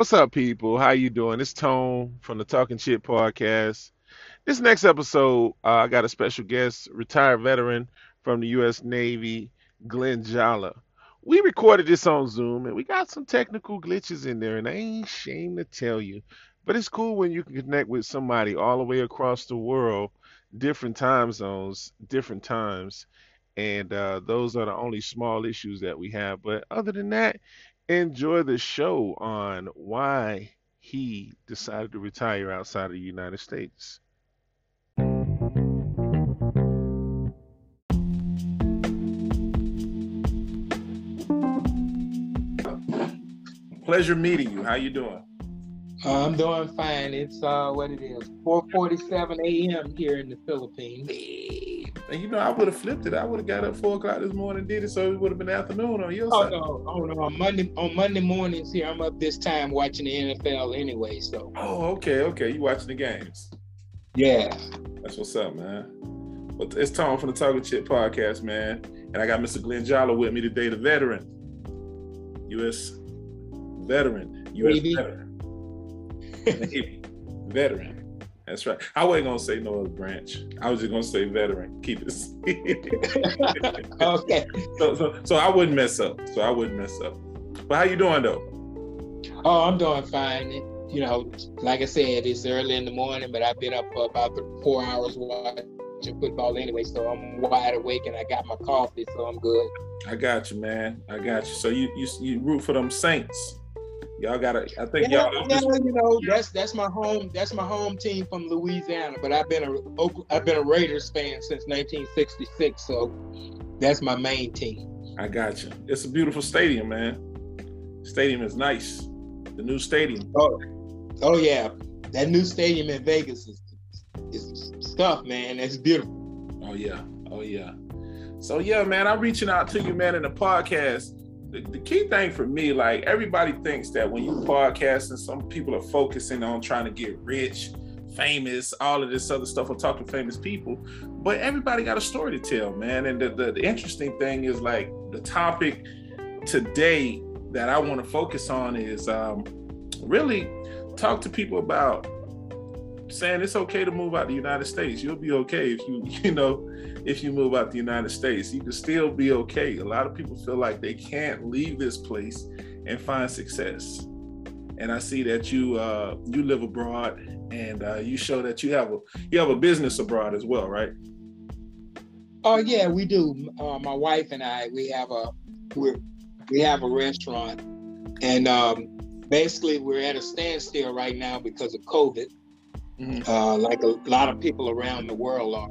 What's up, people? How you doing? It's Tone from the Talking Shit Podcast. This next episode, I got a special guest, retired veteran from the U.S. Navy, Glenn Jala. We recorded this on Zoom, and we got some technical glitches in there, and I ain't ashamed to tell you. But it's cool when you can connect with somebody all the way across the world, different time zones, different times. And those are the only small issues that we have. But other than that, enjoy the show on why he decided to retire outside of the United States. Pleasure meeting you. How you doing? I'm doing fine. It's what it is, 4:47 a.m. here in the Philippines. And you know, I would have flipped it. I would have got up 4 o'clock this morning and did it, so it would have been afternoon on your side. No. On Monday mornings here, I'm up this time watching the NFL anyway. So. Oh, okay. You watching the games? Yeah. That's what's up, man. But it's Tom from the Target Chip Podcast, man, and I got Mr. Glenn Jala with me today, the veteran, U.S. veteran. Navy veteran. That's right. I wasn't gonna say no other branch. I was just gonna say veteran. Keep it. Okay. So I wouldn't mess up. But how you doing though? Oh, I'm doing fine. You know, like I said, it's early in the morning, but I've been up for about 4 hours watching football anyway, so I'm wide awake and I got my coffee, so I'm good. I got you, man. So you root for them Saints. Y'all gotta, I think y'all. You know, that's my home team from Louisiana. But I've been a Raiders fan since 1966, so that's my main team. I got you. It's a beautiful stadium, man. Stadium is nice. The new stadium. Oh yeah, that new stadium in Vegas is stuff, man. That's beautiful. Oh yeah. So yeah, man, I'm reaching out to you, man, in the podcast. The key thing for me, like everybody thinks that when you podcasting, some people are focusing on trying to get rich, famous, all of this other stuff. We're talking famous people, but everybody got a story to tell, man. And the interesting thing is like the topic today that I want to focus on is really talk to people about saying it's okay to move out the United States. You'll be okay if you move out the United States. You can still be okay. A lot of people feel like they can't leave this place and find success. And I see that you live abroad and you show that you have a business abroad as well, right? Oh yeah, we do. My wife and I, we have a restaurant, and basically we're at a standstill right now because of COVID. Like a lot of people around the world are.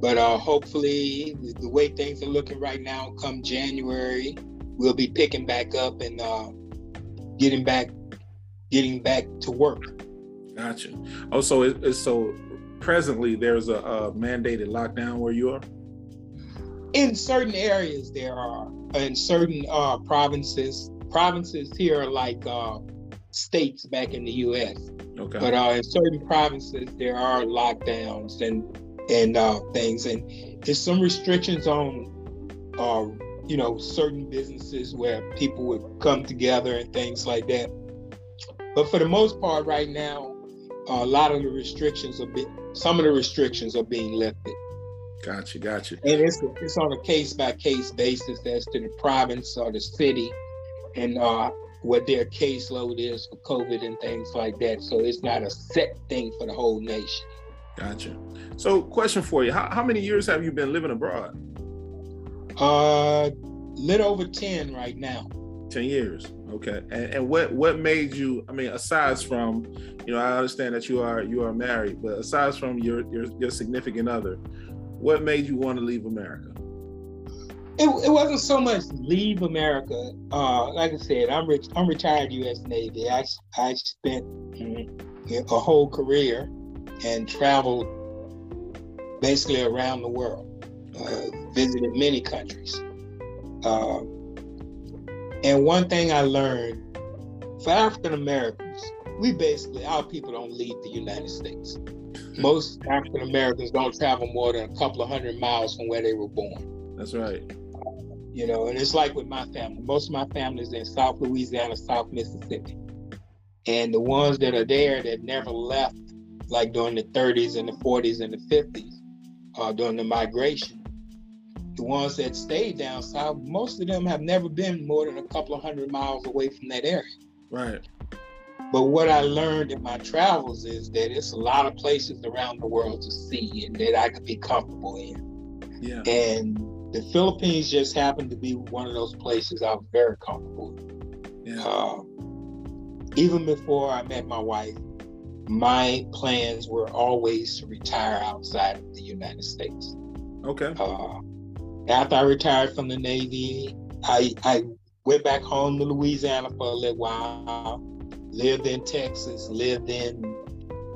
But hopefully, the way things are looking right now, come January, we'll be picking back up and getting back to work. Gotcha. Oh, so presently there's a mandated lockdown where you are? In certain areas there are. In certain provinces here are like states back in the U.S. Okay. But in certain provinces, there are lockdowns and things, and there's some restrictions on, certain businesses where people would come together and things like that. But for the most part, right now, a lot of the restrictions are being lifted. Gotcha. And it's on a case by case basis as to the province or the city, and what their caseload is for COVID and things like that. So it's not a set thing for the whole nation. Gotcha. So question for you, how many years have you been living abroad? Little over 10 right now. 10 years. Okay. And what made you, I mean, aside from, I understand that you are married, but aside from your significant other, what made you want to leave America? It wasn't so much leave America. Like I said, I'm retired U.S. Navy. I spent a whole career and traveled basically around the world, visited many countries. And one thing I learned, for African Americans, our people don't leave the United States. Most African Americans don't travel more than a couple of hundred miles from where they were born. That's right. And it's like with my family. Most of my family is in South Louisiana, South Mississippi. And the ones that are there that never left, like during the 30s and the 40s and the 50s, during the migration, the ones that stayed down south, most of them have never been more than a couple of 100 miles away from that area. Right. But what I learned in my travels is that it's a lot of places around the world to see and that I could be comfortable in. Yeah. And the Philippines just happened to be one of those places I was very comfortable in. Yeah. Even before I met my wife, my plans were always to retire outside of the United States. Okay. After I retired from the Navy, I went back home to Louisiana for a little while, lived in Texas, lived in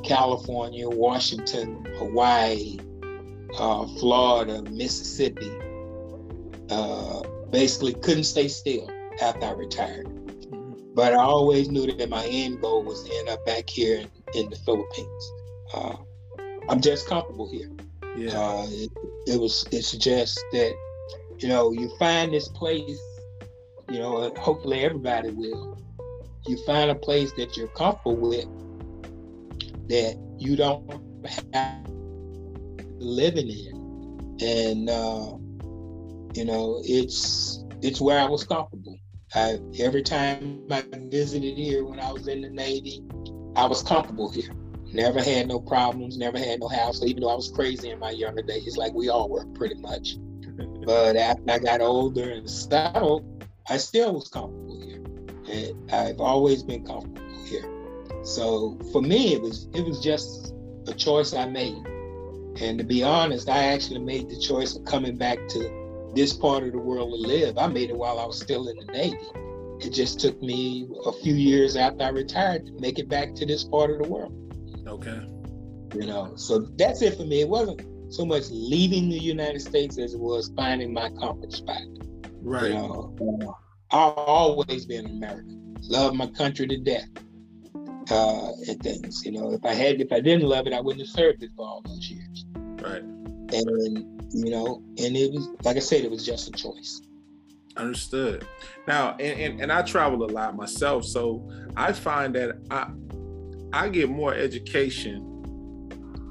California, Washington, Hawaii, Florida, Mississippi. Basically couldn't stay still after I retired. But I always knew that my end goal was to end up back here in the Philippines. I'm just comfortable here. Yeah. It suggests that, you know, you find this place, you know, and hopefully everybody will, you find a place that you're comfortable with, that you don't have living in. And, you know, it's where I was comfortable. Every time I visited here when I was in the Navy, I was comfortable here. Never had no problems, never had no hassle, even though I was crazy in my younger days, like we all were pretty much. But after I got older and settled, I still was comfortable here. And I've always been comfortable here. So for me, it was just a choice I made. And to be honest, I actually made the choice of coming back to this part of the world to live. I made it while I was still in the Navy. It just took me a few years after I retired to make it back to this part of the world. Okay. You know, so that's it for me. It wasn't so much leaving the United States as it was finding my comfort spot. Right. You know, I've always been American. Love my country to death. And things, you know, if I didn't love it, I wouldn't have served it for all those years. Right. And you know, and it was like I said, it was just a choice. Understood. Now, and I travel a lot myself, so I find that I get more education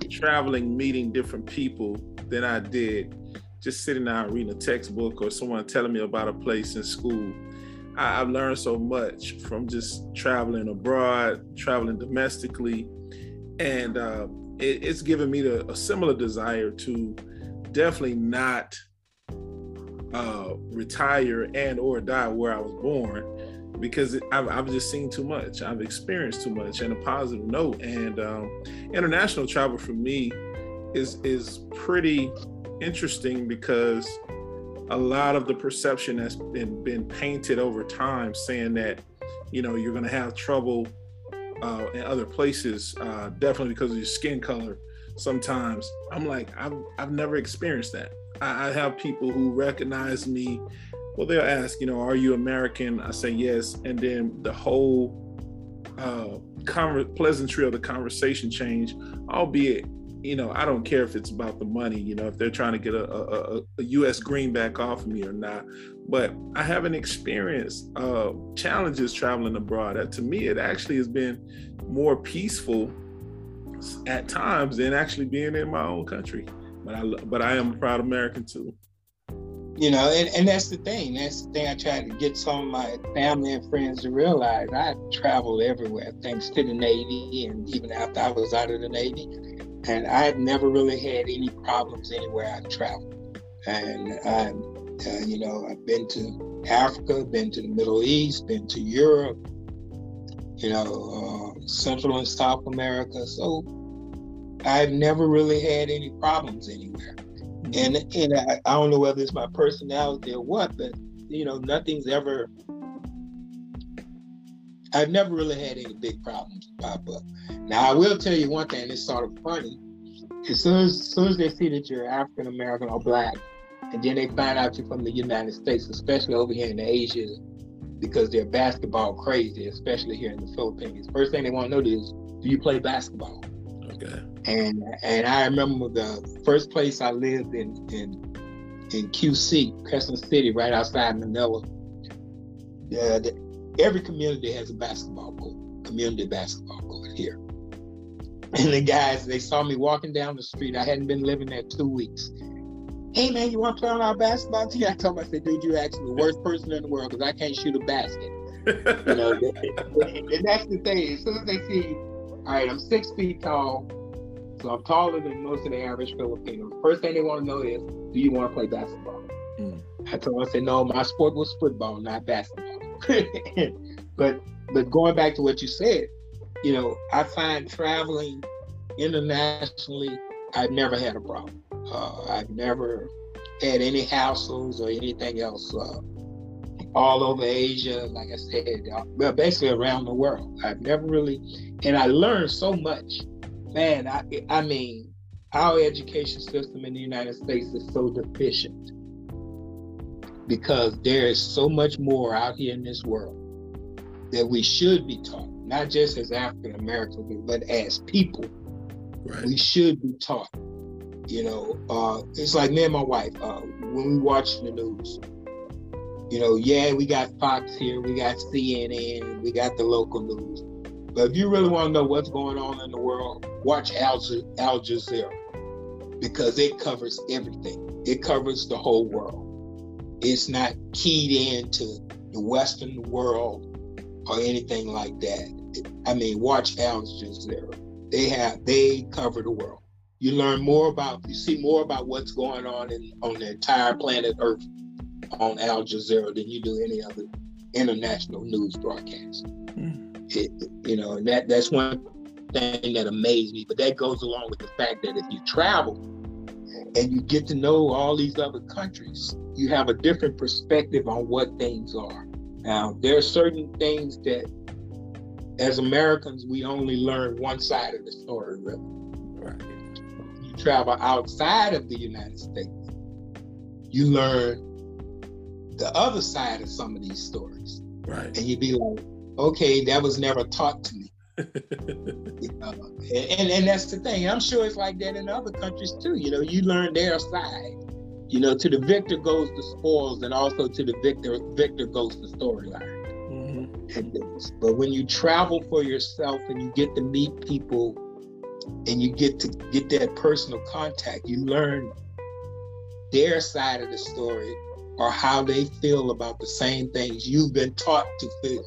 traveling, meeting different people than I did just sitting down reading a textbook or someone telling me about a place in school. I've learned so much from just traveling abroad, traveling domestically, and it's given me a similar desire to definitely not retire and or die where I was born, because I've just seen too much. I've experienced too much on a positive note. And international travel for me is pretty interesting, because a lot of the perception that's been painted over time, saying that, you know, you're going to have trouble in other places, definitely because of your skin color. Sometimes I'm like, I've never experienced that. I have people who recognize me. Well, they'll ask, you know, are you American? I say yes, and then the whole pleasantry of the conversation change, albeit, you know, I don't care if it's about the money, you know, if they're trying to get a U.S. greenback off of me or not. But I haven't experienced challenges traveling abroad. To me, it actually has been more peaceful at times than actually being in my own country. But I am a proud American too. You know, and that's the thing. That's the thing I tried to get some of my family and friends to realize. I traveled everywhere, thanks to the Navy, and even after I was out of the Navy. And I've never really had any problems anywhere I've traveled. And, you know, I've been to Africa, been to the Middle East, been to Europe, you know, Central and South America. So I've never really had any problems anywhere. And I don't know whether it's my personality or what, but, you know, I've never really had any big problems pop up. Now, I will tell you one thing, it's sort of funny. As soon as they see that you're African American or Black, and then they find out you're from the United States, especially over here in Asia, because they're basketball crazy, especially here in the Philippines. First thing they want to know is, do you play basketball? Okay. And I remember the first place I lived in QC, Quezon City, right outside Manila. Every community has a basketball court. community basketball court here. And the guys, they saw me walking down the street. I hadn't been living there 2 weeks. Hey, man, you want to play on our basketball team? I told him, I said, dude, you're actually the worst person in the world because I can't shoot a basket. You know, and that's the thing. As soon as they see, all right, I'm 6 feet tall, so I'm taller than most of the average Filipinos. First thing they want to know is, do you want to play basketball? Mm. I told him, I said, no, my sport was football, not basketball. But going back to what you said, you know, I find traveling internationally, I've never had a problem. I've never had any hassles or anything else. All over Asia, like I said, well, basically around the world. I've never really, and I learned so much. Man, I mean, our education system in the United States is so deficient because there is so much more out here in this world that we should be taught, not just as African Americans, but as people. Right. We should be taught. You know, it's like me and my wife, when we watch the news, you know, yeah, we got Fox here, we got CNN, we got the local news. But if you really want to know what's going on in the world, watch Al Jazeera, because it covers everything. It covers the whole world. It's not keyed into the Western world or anything like that. I mean, watch Al Jazeera. They cover the world. You learn more about, you see more about what's going on on the entire planet Earth on Al Jazeera than you do any other international news broadcast. Mm. You know, and that's one thing that amazed me, but that goes along with the fact that if you travel and you get to know all these other countries, you have a different perspective on what things are. Now, there are certain things that as Americans, we only learn one side of the story, really. Right. You travel outside of the United States, you learn the other side of some of these stories. Right. And you'd be like, okay, that was never taught to me. You know? And that's the thing. I'm sure it's like that in other countries too. You know, you learn their side. You know, to the victor goes the spoils, and also to the victor goes the storyline. Mm-hmm. But when you travel for yourself and you get to meet people and you get to get that personal contact, you learn their side of the story, or how they feel about the same things you've been taught to feel.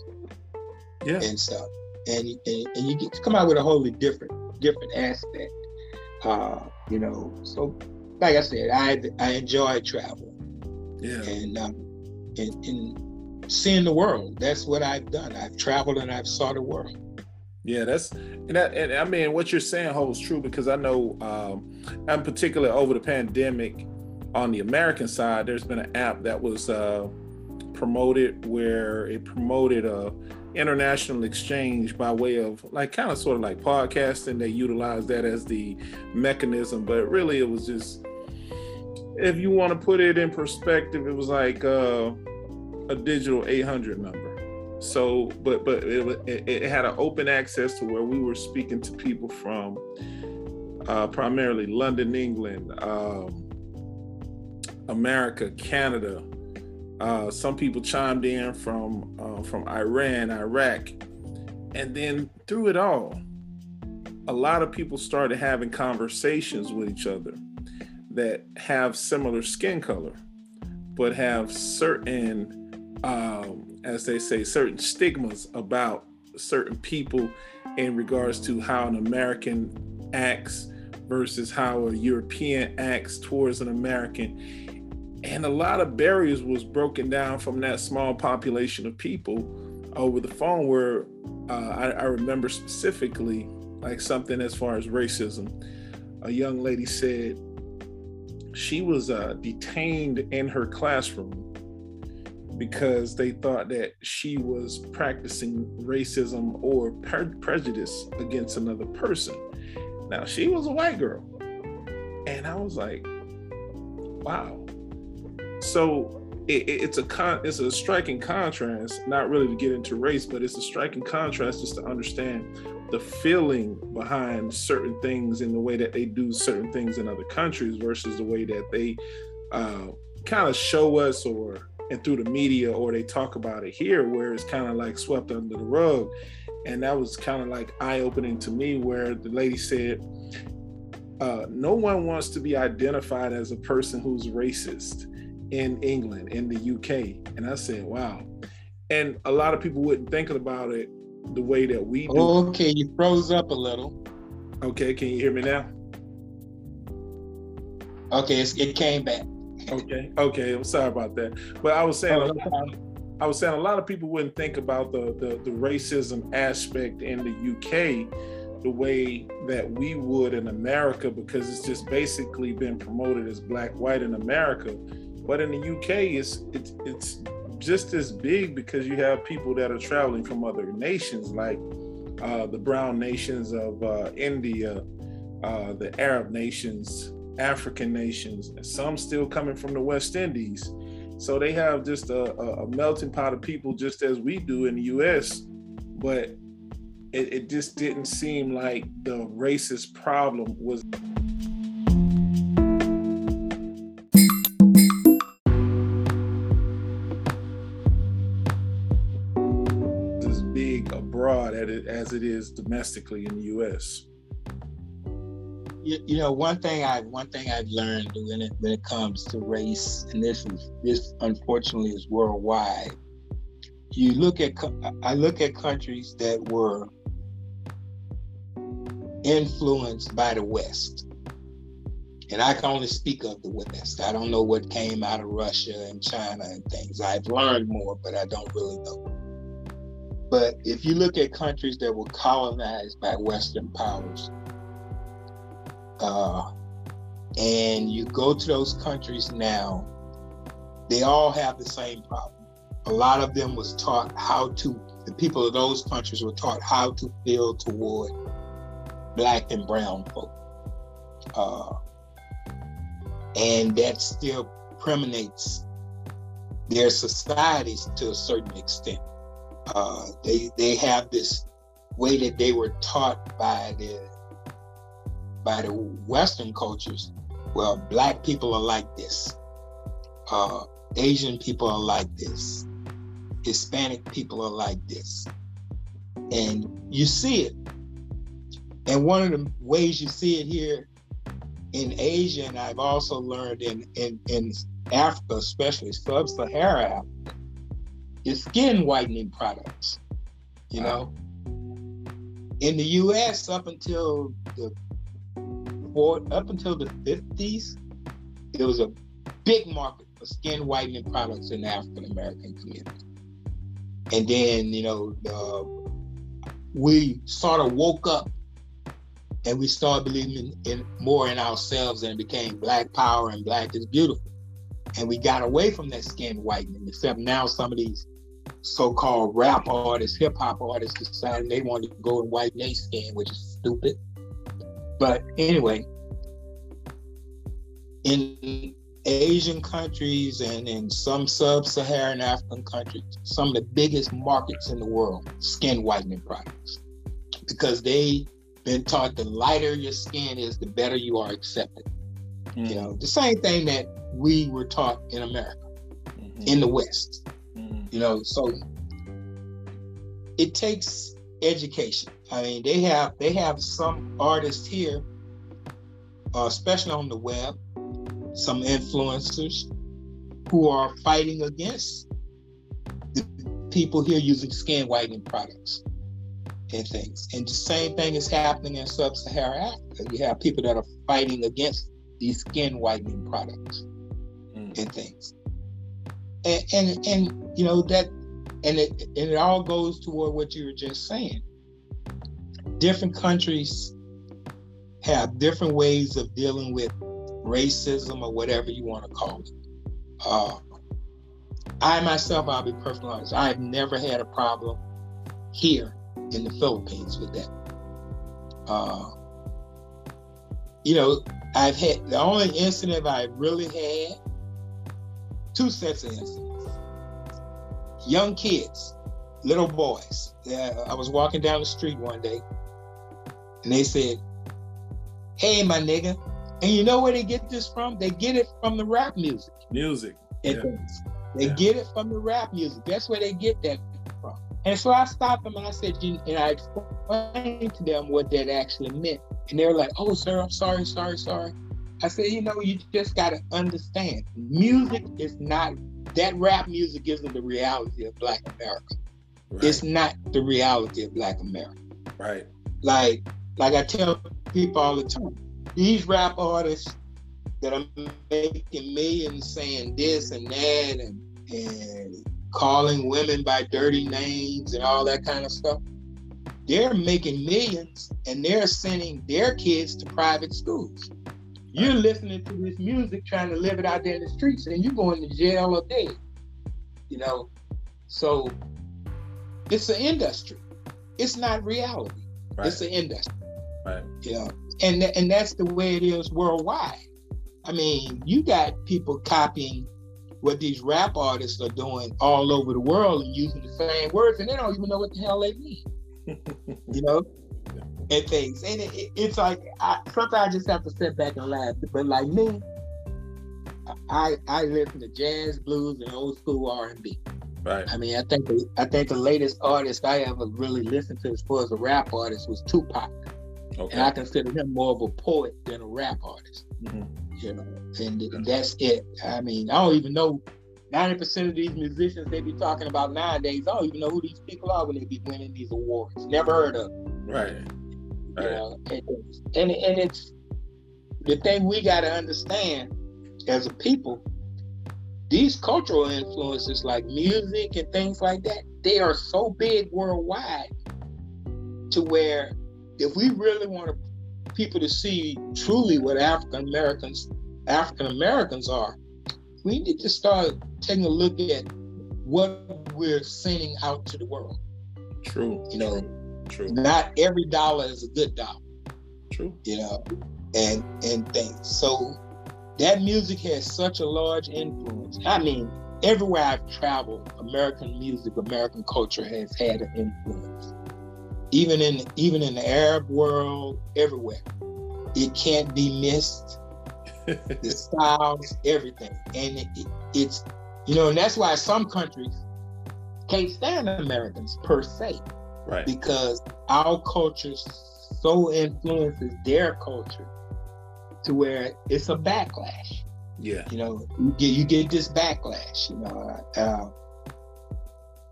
Yeah. And stuff. And you get to come out with a wholly different aspect. You know, so like I said, I enjoy travel. Yeah. And seeing the world. That's what I've done. I've traveled and I've saw the world. Yeah, and I mean, what you're saying holds true, because I know I'm particularly over the pandemic, on the American side, there's been an app that was promoted where it promoted a international exchange by way of like kind of sort of like podcasting. They utilized that as the mechanism, but really it was just, if you want to put it in perspective, it was like a digital 800 number. So, but it had an open access to where we were speaking to people from primarily London, England, America, Canada. Some people chimed in from Iran, Iraq, and then through it all, a lot of people started having conversations with each other that have similar skin color, but have certain, as they say, certain stigmas about certain people in regards to how an American acts versus how a European acts towards an American. And a lot of barriers was broken down from that small population of people over the phone, where I remember specifically, like something as far as racism. A young lady said she was detained in her classroom because they thought that she was practicing racism or prejudice against another person. Now, she was a white girl. And I was like, wow. So it's a striking contrast, not really to get into race, but it's a striking contrast just to understand the feeling behind certain things and the way that they do certain things in other countries versus the way that they kind of show us, or and through the media, or they talk about it here, where it's kind of like swept under the rug. And that was kind of like eye-opening to me, where the lady said, no one wants to be identified as a person who's racist in England, in the UK. And I said, wow. And a lot of people wouldn't think about it the way that we do. Okay, you froze up a little. Okay, can you hear me now? Okay, it came back. Okay, I'm sorry about that. But I was saying, a lot of people wouldn't think about the racism aspect in the UK the way that we would in America, because it's just basically been promoted as black, white in America. But in the UK, it's just as big, because you have people that are traveling from other nations, like the brown nations of India, the Arab nations, African nations, and some still coming from the West Indies. So they have just a melting pot of people, just as we do in the US, but it just didn't seem like the racist problem was. As it is domestically in the U.S. You know, one thing I've learned when it comes to race, and this unfortunately is worldwide. I look at countries that were influenced by the West, and I can only speak of the West. I don't know what came out of Russia and China and things. I've learned more, but I don't really know. But if you look at countries that were colonized by Western powers, and you go to those countries now, they all have the same problem. A lot of them was taught the people of those countries were taught how to feel toward black and brown folk. And that still permeates their societies to a certain extent. They have this way that they were taught by the Western cultures. Well, black people are like this. Asian people are like this. Hispanic people are like this. And you see it. And one of the ways you see it here in Asia, and I've also learned in Africa, especially Sub-Saharan Africa, is skin whitening products, you know? In the US, up until the 50s, there was a big market for skin whitening products in the African American community. And then, you know, we sort of woke up and we started believing more in ourselves, and it became Black Power and Black is Beautiful. And we got away from that skin whitening, except now some of these so-called rap artists, hip-hop artists decided they wanted to go and whiten their skin, which is stupid. But anyway, in Asian countries and in some sub-Saharan African countries, some of the biggest markets in the world, skin whitening products, because they've been taught the lighter your skin is, the better you are accepted. Mm-hmm. You know, the same thing that we were taught in America, mm-hmm. in the West. You know, so it takes education. I mean, they have some artists here, especially on the web, some influencers who are fighting against the people here using skin whitening products and things. And the same thing is happening in Sub-Saharan Africa. You have people that are fighting against these skin whitening products and things. And you know that, and it all goes toward what you were just saying. Different countries have different ways of dealing with racism or whatever you want to call it. I myself, I'll be perfectly honest, I've never had a problem here in the Philippines with that. You know, I've had the only incident I really had. Two sets of incidents. Young kids, little boys. I was walking down the street one day and they said, "Hey, my nigga." And you know where they get this from? They get it from the rap music. They get it from the rap music. That's where they get that from. And so I stopped him and I said, and I explained to them what that actually meant. And they were like, oh, sir, I'm sorry. I said, you just got to understand, music is not, that rap music isn't the reality of Black America. Right. It's not the reality of Black America. Right. Like I tell people all the time, these rap artists that are making millions saying this and that and calling women by dirty names and all that kind of stuff, they're making millions and they're sending their kids to private schools. You're listening to this music, trying to live it out there in the streets, and you're going to jail or dead. So it's an industry. It's not reality. Right. It's an industry. Right. And that's the way it is worldwide. I mean, you got people copying what these rap artists are doing all over the world and using the same words, and they don't even know what the hell they mean. And things. And it's like, sometimes I just have to sit back and laugh. But like me, I listen to jazz, blues, and old school R&B. Right. I mean, I think the latest artist I ever really listened to as far as a rap artist was Tupac. Okay. And I consider him more of a poet than a rap artist. Mm-hmm. And that's it. I mean, I don't even know 90% of these musicians they be talking about nowadays. I don't even know who these people are when they be winning these awards. Never heard of them. Right. Right. And it's the thing we got to understand as a people. These cultural influences like music and things like that, they are so big worldwide to where if we really want people to see truly what African Americans are, we need to start taking a look at what we're sending out to the world. True. True. Not every dollar is a good dollar. True. And things. So that music has such a large influence. I mean, everywhere I've traveled, American music, American culture has had an influence. Even in the Arab world, everywhere. It can't be missed. The styles, everything. And it's, and that's why some countries can't stand Americans per se. Right. Because our culture so influences their culture to where it's a backlash. Yeah. You get this backlash,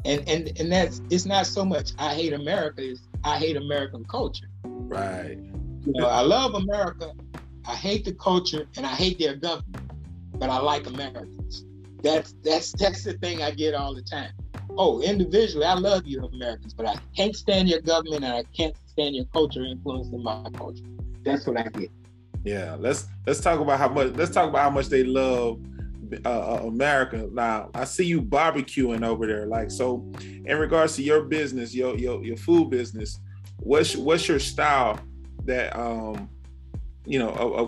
and that's, it's not so much I hate America, it's I hate American culture. Right. I love America, I hate the culture, and I hate their government, but I like Americans. That's the thing I get all the time. Oh, individually, I love you Americans, but I can't stand your government and I can't stand your culture influencing my culture. That's what I get. Yeah, let's talk about how much they love America. Now, I see you barbecuing over there. Like, so in regards to your business, your food business, what's your style that of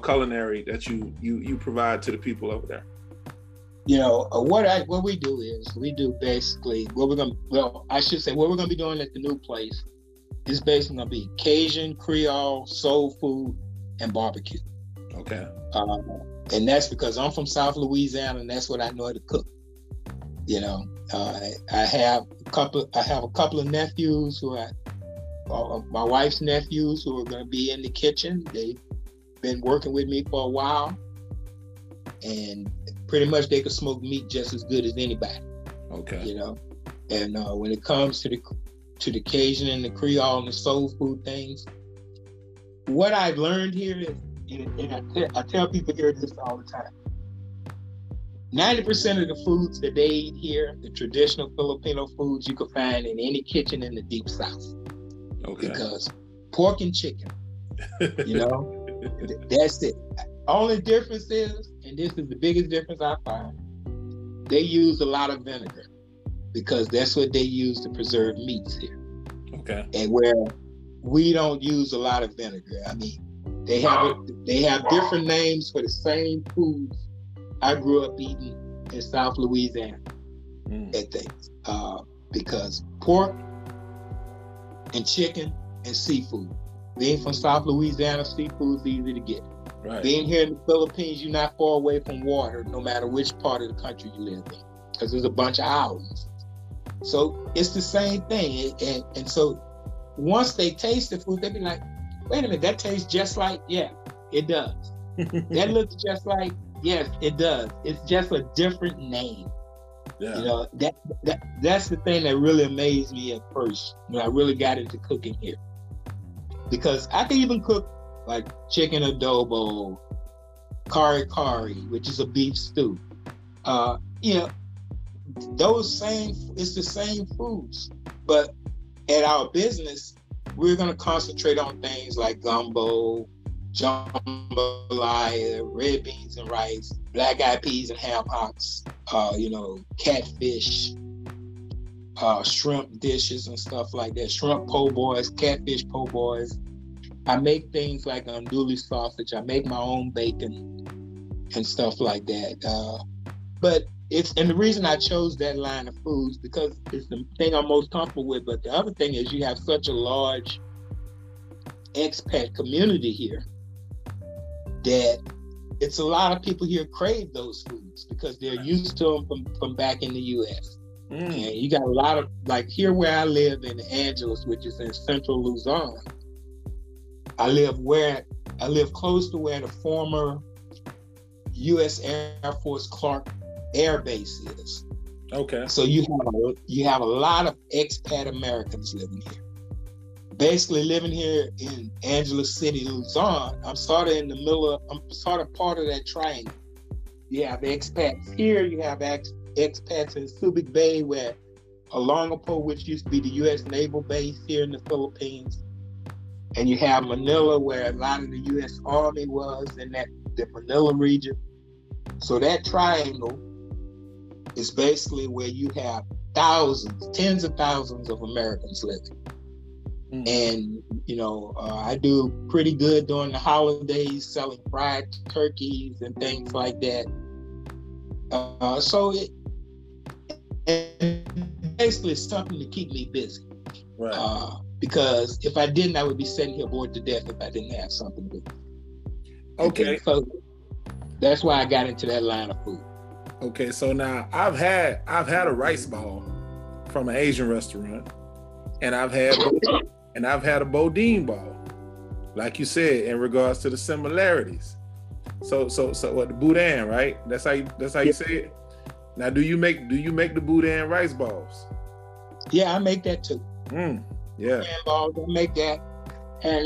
culinary that you provide to the people over there? What we do is we do basically what we're gonna be doing at the new place is basically gonna be Cajun, Creole, soul food, and barbecue. Okay. And that's because I'm from South Louisiana, and that's what I know how to cook. I have a couple of nephews my wife's nephews who are going to be in the kitchen. They've been working with me for a while, and pretty much they could smoke meat just as good as anybody. Okay. And when it comes to the Cajun and the Creole and the soul food things, what I've learned here is, and I tell people here this all the time, 90% of the foods that they eat here, the traditional Filipino foods, you can find in any kitchen in the Deep South. Okay. Because pork and chicken, that's it. Only difference is, and this is the biggest difference I find, they use a lot of vinegar because that's what they use to preserve meats here. Okay. And where we don't use a lot of vinegar. I mean, they have different names for the same foods I grew up eating in South Louisiana and things. Because pork and chicken and seafood. Being from South Louisiana, seafood's easy to get. Right. Being here in the Philippines, you're not far away from water, no matter which part of the country you live in, because there's a bunch of islands. So it's the same thing. And so once they taste the food, they be like, wait a minute, that tastes just like, yeah, it does. That looks just like, yes, it does. It's just a different name. Yeah. You know, that's the thing that really amazed me at first when I really got into cooking here. Because I can even cook like chicken adobo, kari kari, which is a beef stew. You know, it's the same foods. But at our business, we're going to concentrate on things like gumbo, jambalaya, red beans and rice, black-eyed peas and ham hocks, catfish, shrimp dishes and stuff like that, shrimp po-boys, catfish po-boys. I make things like andouille sausage. I make my own bacon and stuff like that. And the reason I chose that line of foods because it's the thing I'm most comfortable with. But the other thing is you have such a large expat community here that it's a lot of people here crave those foods because they're used to them from back in the U.S. And you got a lot of, like here where I live in Angeles, which is in central Luzon, I live close to where the former U.S. Air Force Clark Air Base is. Okay. So you have a lot of expat Americans living here. Basically living here in Angeles City, Luzon, I'm sort of in the middle of, I'm sort of part of that triangle. You have expats here, you have expats in Subic Bay, where Olongapo, which used to be the U.S. Naval Base here in the Philippines, and you have Manila, where a lot of the U.S. Army was in the Manila region. So that triangle is basically where you have thousands, tens of thousands of Americans living. And, I do pretty good during the holidays selling fried turkeys and things like that. Basically it's something to keep me busy. Right. Because if I didn't, I would be sitting here bored to death if I didn't have something to do. Okay. So that's why I got into that line of food. Okay, so now I've had a rice ball from an Asian restaurant, and I've had a boudin ball, like you said, in regards to the similarities. So what, the boudin, right? That's how you say it. Now, do you make the boudin rice balls? Yeah, I make that too. Yeah, boudin balls, I make that, and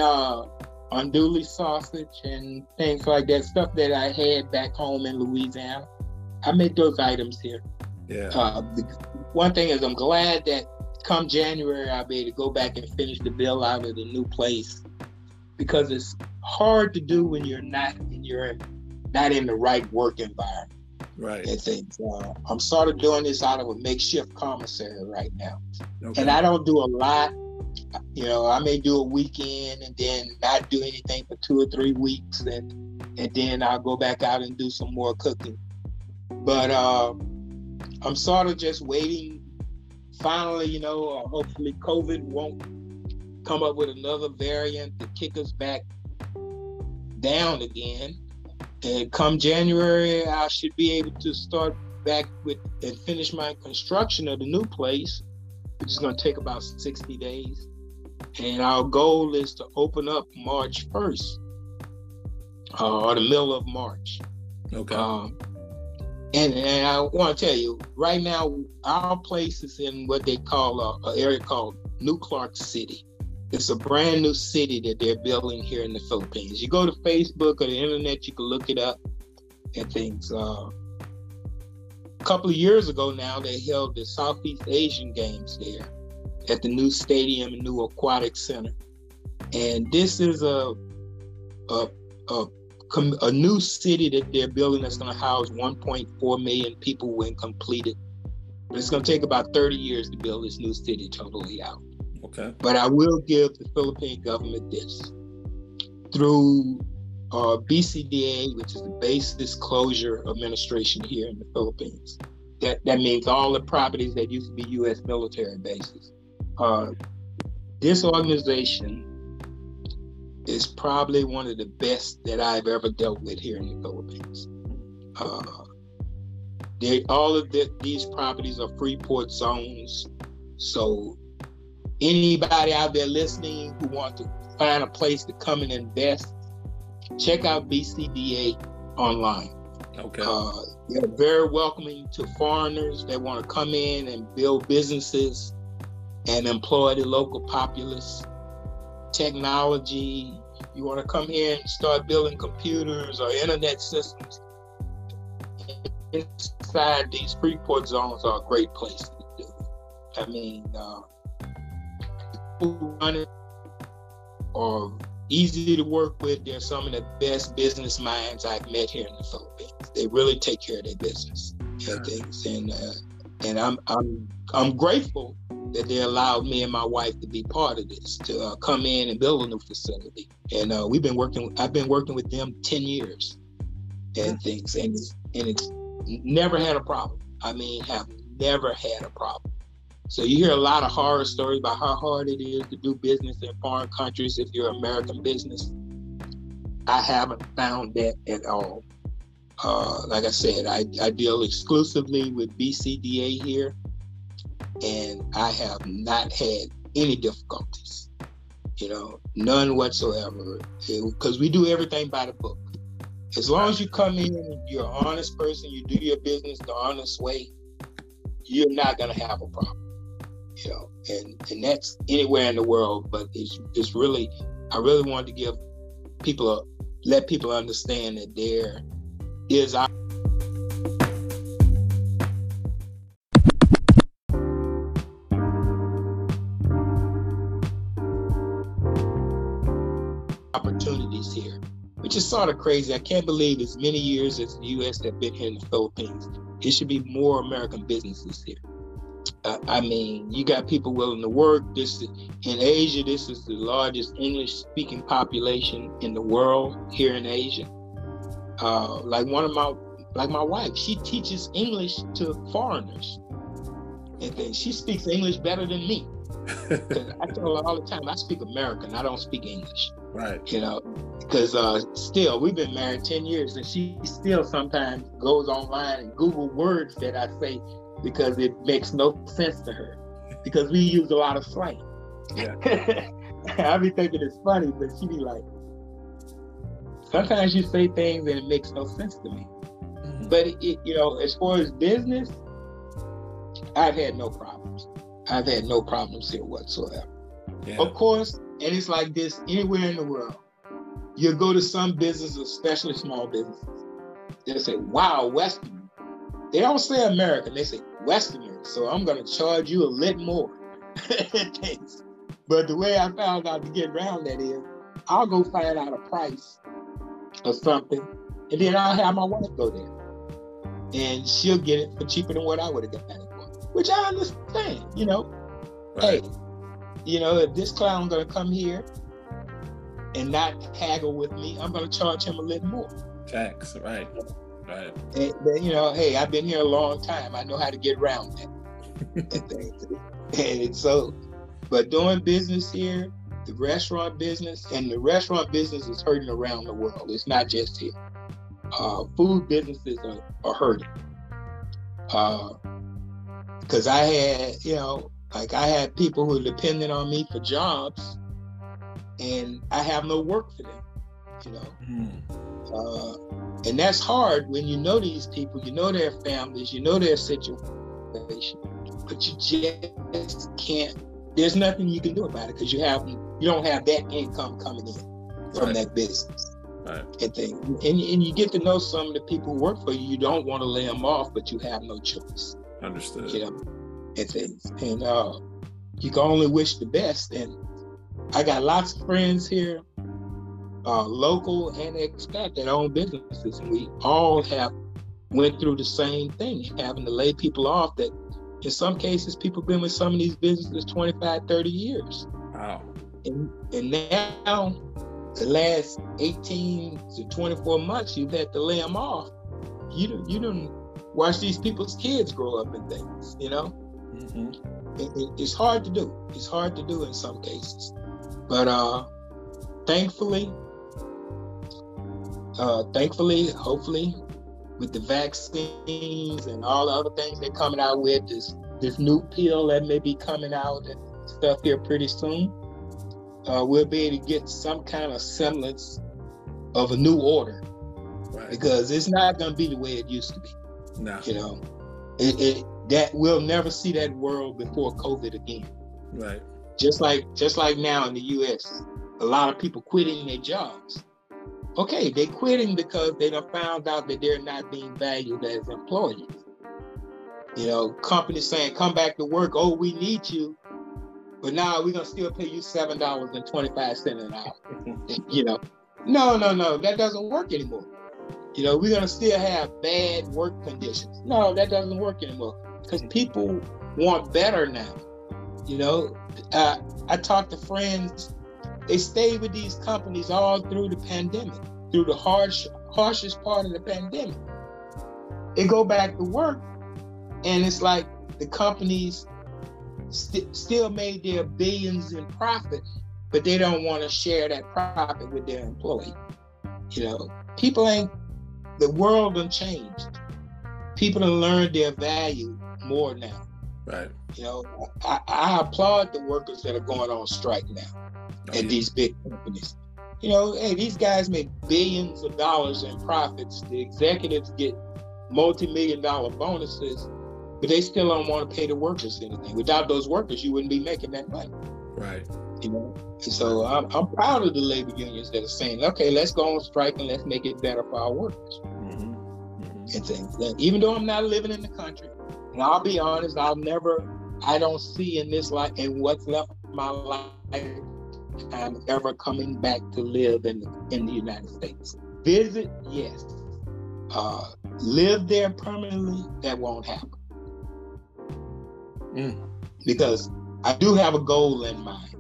andouille sausage and things like that, stuff that I had back home in Louisiana. I make those items here. Yeah. One thing is I'm glad that come January, I'll be able to go back and finish the bill out of the new place, because it's hard to do when you're not in the right work environment. Right. And things. I'm sort of doing this out of a makeshift commissary right now. Okay. And I don't do a lot. I may do a weekend and then not do anything for 2 or 3 weeks, and then I'll go back out and do some more cooking. But I'm sort of just waiting. Finally, hopefully COVID won't come up with another variant to kick us back down again. And come January, I should be able to start back with and finish my construction of the new place, which is going to take about 60 days. And our goal is to open up March 1st, or the middle of March. Okay. And I want to tell you, right now, our place is in what they call an area called New Clark City. It's a brand new city that they're building here in the Philippines. You go to Facebook or the internet, you can look it up and things. A couple of years ago now, they held the Southeast Asian Games there at the new stadium and new aquatic center. And this is a new city that they're building that's going to house 1.4 million people when completed. But it's going to take about 30 years to build this new city totally out. Okay. But I will give the Philippine government this. Through BCDA, which is the Base Disclosure Administration here in the Philippines, that means all the properties that used to be U.S. military bases. This organization is probably one of the best that I've ever dealt with here in the Philippines. All of these properties are free port zones. So anybody out there listening who wants to find a place to come and invest, check out BCDA online. Okay. They're very welcoming to foreigners that want to come in and build businesses and employ the local populace. Technology, you want to come here and start building computers or internet systems, inside these pre-port zones are a great place to do it. I mean, people running are easy to work with. They're some of the best business minds I've met here in the Philippines. They really take care of their business. Sure. And I'm grateful that they allowed me and my wife to be part of this, to come in and build a new facility. And I've been working with them 10 years and things. And it's never had a problem. I mean, have never had a problem. So you hear a lot of horror stories about how hard it is to do business in foreign countries if you're an American business. I haven't found that at all. Like I said, I deal exclusively with BCDA here, and I have not had any difficulties, none whatsoever, because we do everything by the book. As long as you come in, you're an honest person, you do your business the honest way, you're not going to have a problem. And that's anywhere in the world, but it's really, I really wanted to let people understand that there is our. Opportunities here, which is sort of crazy. I can't believe as many years as the U.S. have been here in the Philippines. It should be more American businesses here. I mean, you got people willing to work. In Asia, this is the largest English-speaking population in the world here in Asia. Like my wife, she teaches English to foreigners. And then she speaks English better than me. I tell her all the time, I speak American, I don't speak English. Right. Because still, we've been married 10 years, and she still sometimes goes online and Google words that I say because it makes no sense to her. Because we use a lot of slang. Yeah. I be thinking it's funny, but she be like, sometimes you say things and it makes no sense to me. Mm-hmm. But as far as business, I've had no problems. I've had no problems here whatsoever. Yeah. Of course, and it's like this anywhere in the world. You go to some businesses, especially small businesses, they'll say, wow, Western. They don't say American, they say Western, so I'm gonna charge you a little more. But the way I found out to get around that is, I'll go find out a price or something, and then I'll have my wife go there. And she'll get it for cheaper than what I would have gotten it for, which I understand, Right. Hey, if this clown gonna come here and not haggle with me, I'm gonna charge him a little more. Tax, right. Right. And, hey, I've been here a long time. I know how to get around that. And so, but doing business here, the restaurant business, and the restaurant business is hurting around the world. It's not just here. Food businesses are hurting. Because I had, I had people who are dependent on me for jobs, and I have no work for them, And that's hard when you know these people, their families, their situation, but you just can't. There's nothing you can do about it because you don't have that income coming in from that business. Right. And you get to know some of the people who work for you. You don't want to lay them off, but you have no choice. Understood. And things. And you can only wish the best. And I got lots of friends here, local and expat, that own businesses, and we all have went through the same thing, having to lay people off that in some cases people been with some of these businesses 25, 30 years. Wow. And now the last 18 to 24 months you've had to lay them off. You don't watch these people's kids grow up and things, Mm-hmm. It's hard to do. It's hard to do in some cases. But thankfully, hopefully, with the vaccines and all the other things they're coming out with, is this new pill that may be coming out and stuff here pretty soon, we'll be able to get some kind of semblance of a new order, right? Because it's not going to be the way it used to be. No, you know, that we'll never see that world before COVID again. Right. Just like now in the U.S., a lot of people quitting their jobs. Okay, they're quitting because they done found out that they're not being valued as employees. You know, companies saying, come back to work, oh, we need you, but now we're going to still pay you $7.25 an hour. You know, no, that doesn't work anymore. You know, we're going to still have bad work conditions. No, that doesn't work anymore, because people want better now. You know, I talk to friends, they stayed with these companies all through the pandemic, through the harshest part of the pandemic. They go back to work, and it's like the companies still made their billions in profit, but they don't want to share that profit with their employee. You know, the world done changed. People done learned their value more now. Right. You know, I applaud the workers that are going on strike now. At these big companies. You know, hey, these guys make billions of dollars in profits. The executives get multi-million-dollar bonuses, but they still don't want to pay the workers anything. Without those workers, you wouldn't be making that money. Right. You know, and so I'm proud of the labor unions that are saying, okay, let's go on strike and let's make it better for our workers. Mm-hmm. Mm-hmm. And things. Even though I'm not living in the country, and I'll be honest, I don't see in this life and what's left of my life I'm ever coming back to live in the United States. Visit, yes. Live there permanently, that won't happen. Because I do have a goal in mind.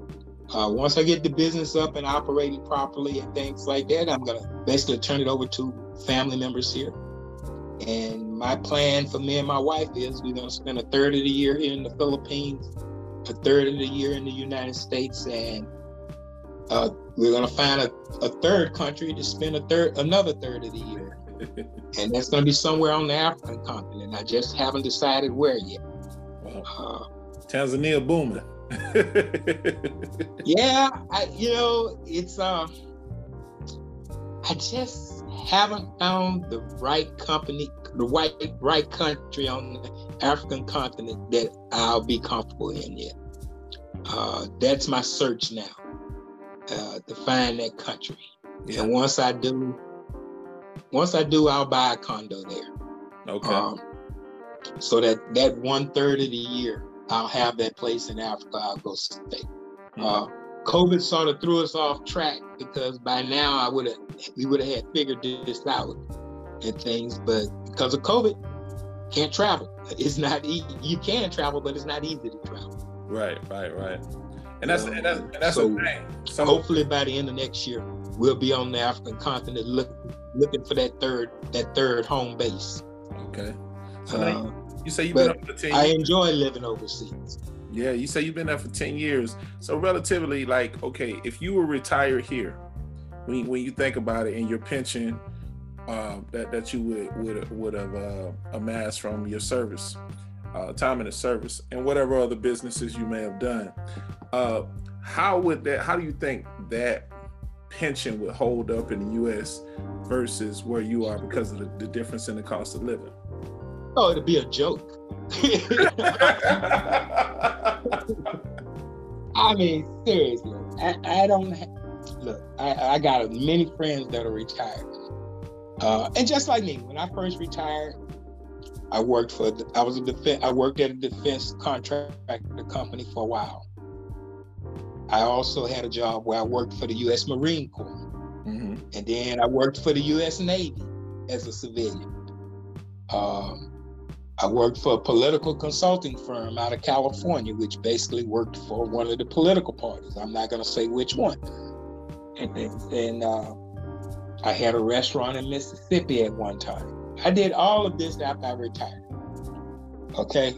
Once I get the business up and operating properly and things like that, I'm going to basically turn it over to family members here. And my plan for me and my wife is we're going to spend a third of the year here in the Philippines, a third of the year in the United States, and we're gonna find a third country to spend another third of the year, and that's gonna be somewhere on the African continent. I just haven't decided where yet. Tanzania booming. Yeah, I just haven't found the right company, the right country on the African continent that I'll be comfortable in yet. That's my search now. To find that country. Yeah. And once I do, I'll buy a condo there. Okay. So that one third of the year, I'll have that place in Africa. I'll go stay. Mm-hmm. COVID sort of threw us off track, because by now we would have had figured this out and things, but because of COVID, can't travel. It's not you can travel, but it's not easy to travel. Right. And that's the thing. So hopefully by the end of next year, we'll be on the African continent looking for that third home base. Okay. So you say you've been up for 10 years. I enjoy living overseas. Yeah, you say you've been there for 10 years. So relatively, like, okay, if you were retired here, when you think about it, and your pension that you would have amassed from your service, time in the service, and whatever other businesses you may have done, how do you think that pension would hold up in the U.S. versus where you are, because of the difference in the cost of living? Oh, it'd be a joke. I mean, seriously, I got many friends that are retired, and just like me, when I first retired, I worked at a defense contractor company for a while. I also had a job where I worked for the U.S. Marine Corps. Mm-hmm. And then I worked for the U.S. Navy as a civilian. I worked for a political consulting firm out of California, which basically worked for one of the political parties. I'm not going to say which one. And I had a restaurant in Mississippi at one time. I did all of this after I retired. Okay?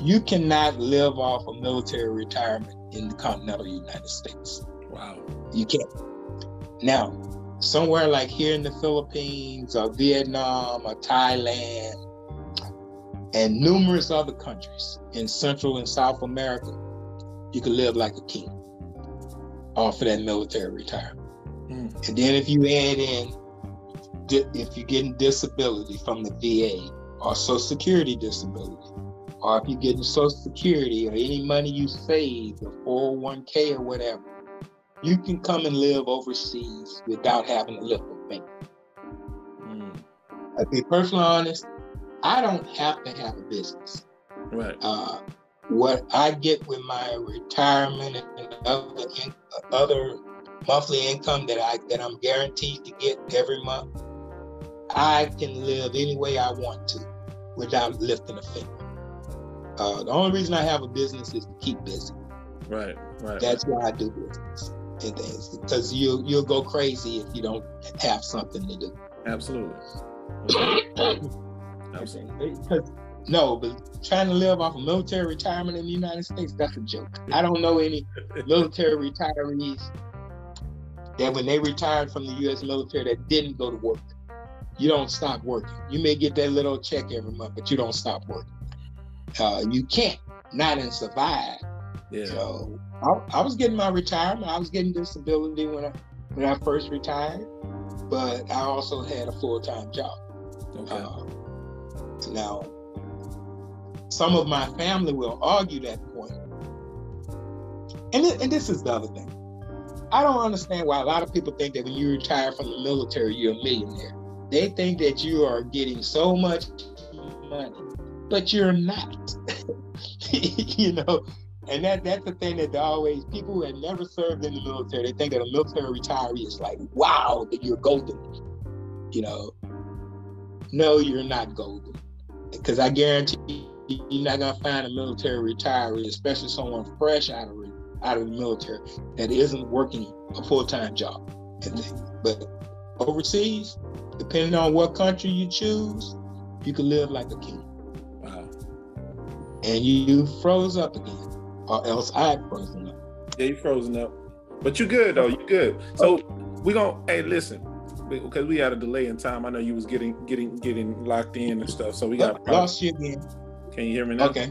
You cannot live off of military retirement in the continental United States. Wow. You can't. Now, somewhere like here in the Philippines or Vietnam or Thailand, and numerous other countries in Central and South America, you can live like a king off of that military retirement. Mm. And then if you add in, if you're getting disability from the VA or Social Security disability, or if you're getting Social Security or any money you save, the 401k or whatever, you can come and live overseas without having to lift a finger. Mm. To be personally honest, I don't have to have a business. Right. What I get with my retirement and other monthly income that I'm guaranteed to get every month, I can live any way I want to without lifting a finger. The only reason I have a business is to keep busy. Right, right. That's why I do business and things, because you'll go crazy if you don't have something to do. Absolutely. Absolutely. No, but trying to live off of military retirement in the United States, that's a joke. I don't know any military retirees that when they retired from the U.S. military that didn't go to work. You don't stop working. You may get that little check every month, but you don't stop working. You can't not and survive. Yeah. So I was getting my retirement. I was getting disability when I first retired, but I also had a full-time job. Okay. Now, some of my family will argue that point. And this is the other thing. I don't understand why a lot of people think that when you retire from the military, you're a millionaire. They think that you are getting so much money, but you're not. You know, and that's the thing that people who have never served in the military, they think that a military retiree is like, wow, that you're golden. You know, no, you're not golden. Because I guarantee you're not gonna find a military retiree, especially someone fresh out of the military, that isn't working a full-time job. But overseas, depending on what country you choose, you can live like a king. Wow. And you froze up again, or else I had frozen up. Yeah, you frozen up. But you good though, you good. So we gonna, hey, listen, because we had a delay in time. I know you was getting locked in and stuff. So we got lost you again. Can you hear me now? Okay.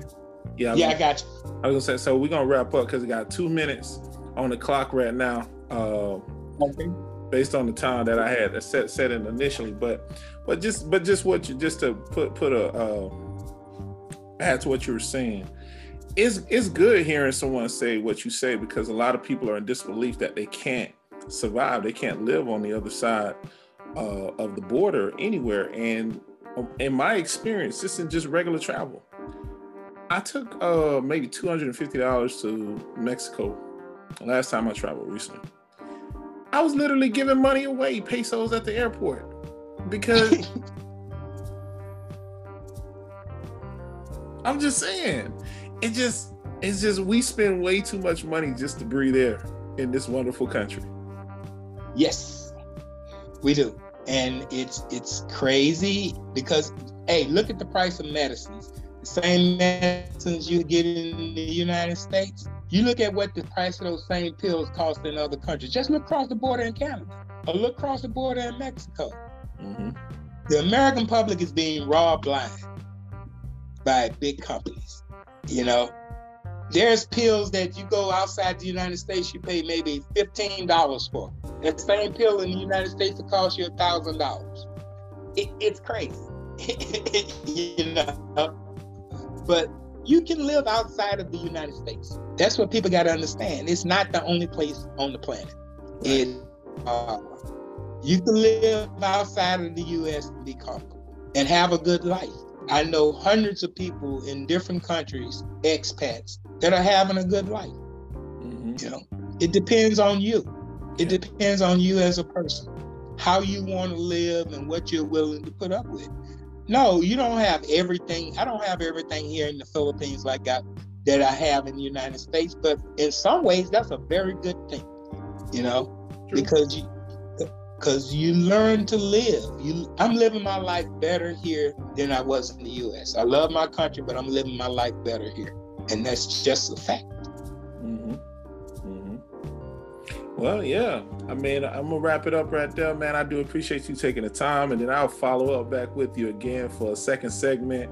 Yeah, I got you. I was gonna say, so we're gonna wrap up because we got 2 minutes on the clock right now. Okay. Based on the time that I had set in initially, but just what you just to put a add to what you were saying. It's good hearing someone say what you say, because a lot of people are in disbelief that they can't survive, they can't live on the other side of the border anywhere. And in my experience, this isn't just regular travel. I took maybe $250 to Mexico last time I traveled recently. I was literally giving money away, pesos at the airport, because I'm just saying, it's just we spend way too much money just to breathe air in this wonderful country. Yes, we do. And it's crazy because, hey, look at the price of medicines. The same medicines you get in the United States, you look at what the price of those same pills cost in other countries. Just look across the border in Canada, or look across the border in Mexico. Mm-hmm. The American public is being robbed blind by big companies. You know, there's pills that you go outside the United States, you pay maybe $15 for. That same pill in the United States will cost you $1,000. It's crazy. You know, but you can live outside of the United States. That's what people got to understand. It's not the only place on the planet. You can live outside of the U.S. and be comfortable and have a good life. I know hundreds of people in different countries, expats, that are having a good life. Mm-hmm. You know, it depends on you. It depends on you as a person, how you want to live and what you're willing to put up with. No, you don't have everything. I don't have everything here in the Philippines that I have in the United States, but in some ways that's a very good thing, you know. True. because you learn to live. I'm living my life better here than I was in the U.S. I love my country, but I'm living my life better here, and that's just a fact. Mm-hmm. Well, yeah. I mean, I'm gonna wrap it up right there, man. I do appreciate you taking the time, and then I'll follow up back with you again for a second segment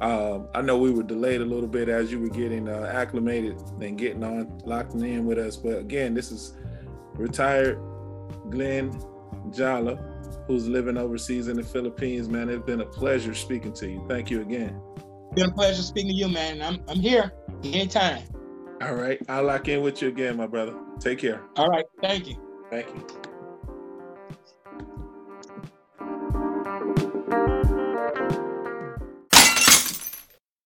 I know we were delayed a little bit as you were getting acclimated and getting on, locked in with us. But again, this is retired Glenn Jala, who's living overseas in the Philippines. Man, it's been a pleasure speaking to you. Thank you again. It's been a pleasure speaking to you, man. I'm here anytime. All right. I'll lock in with you again, my brother. Take care. All right. Thank you. Thank you.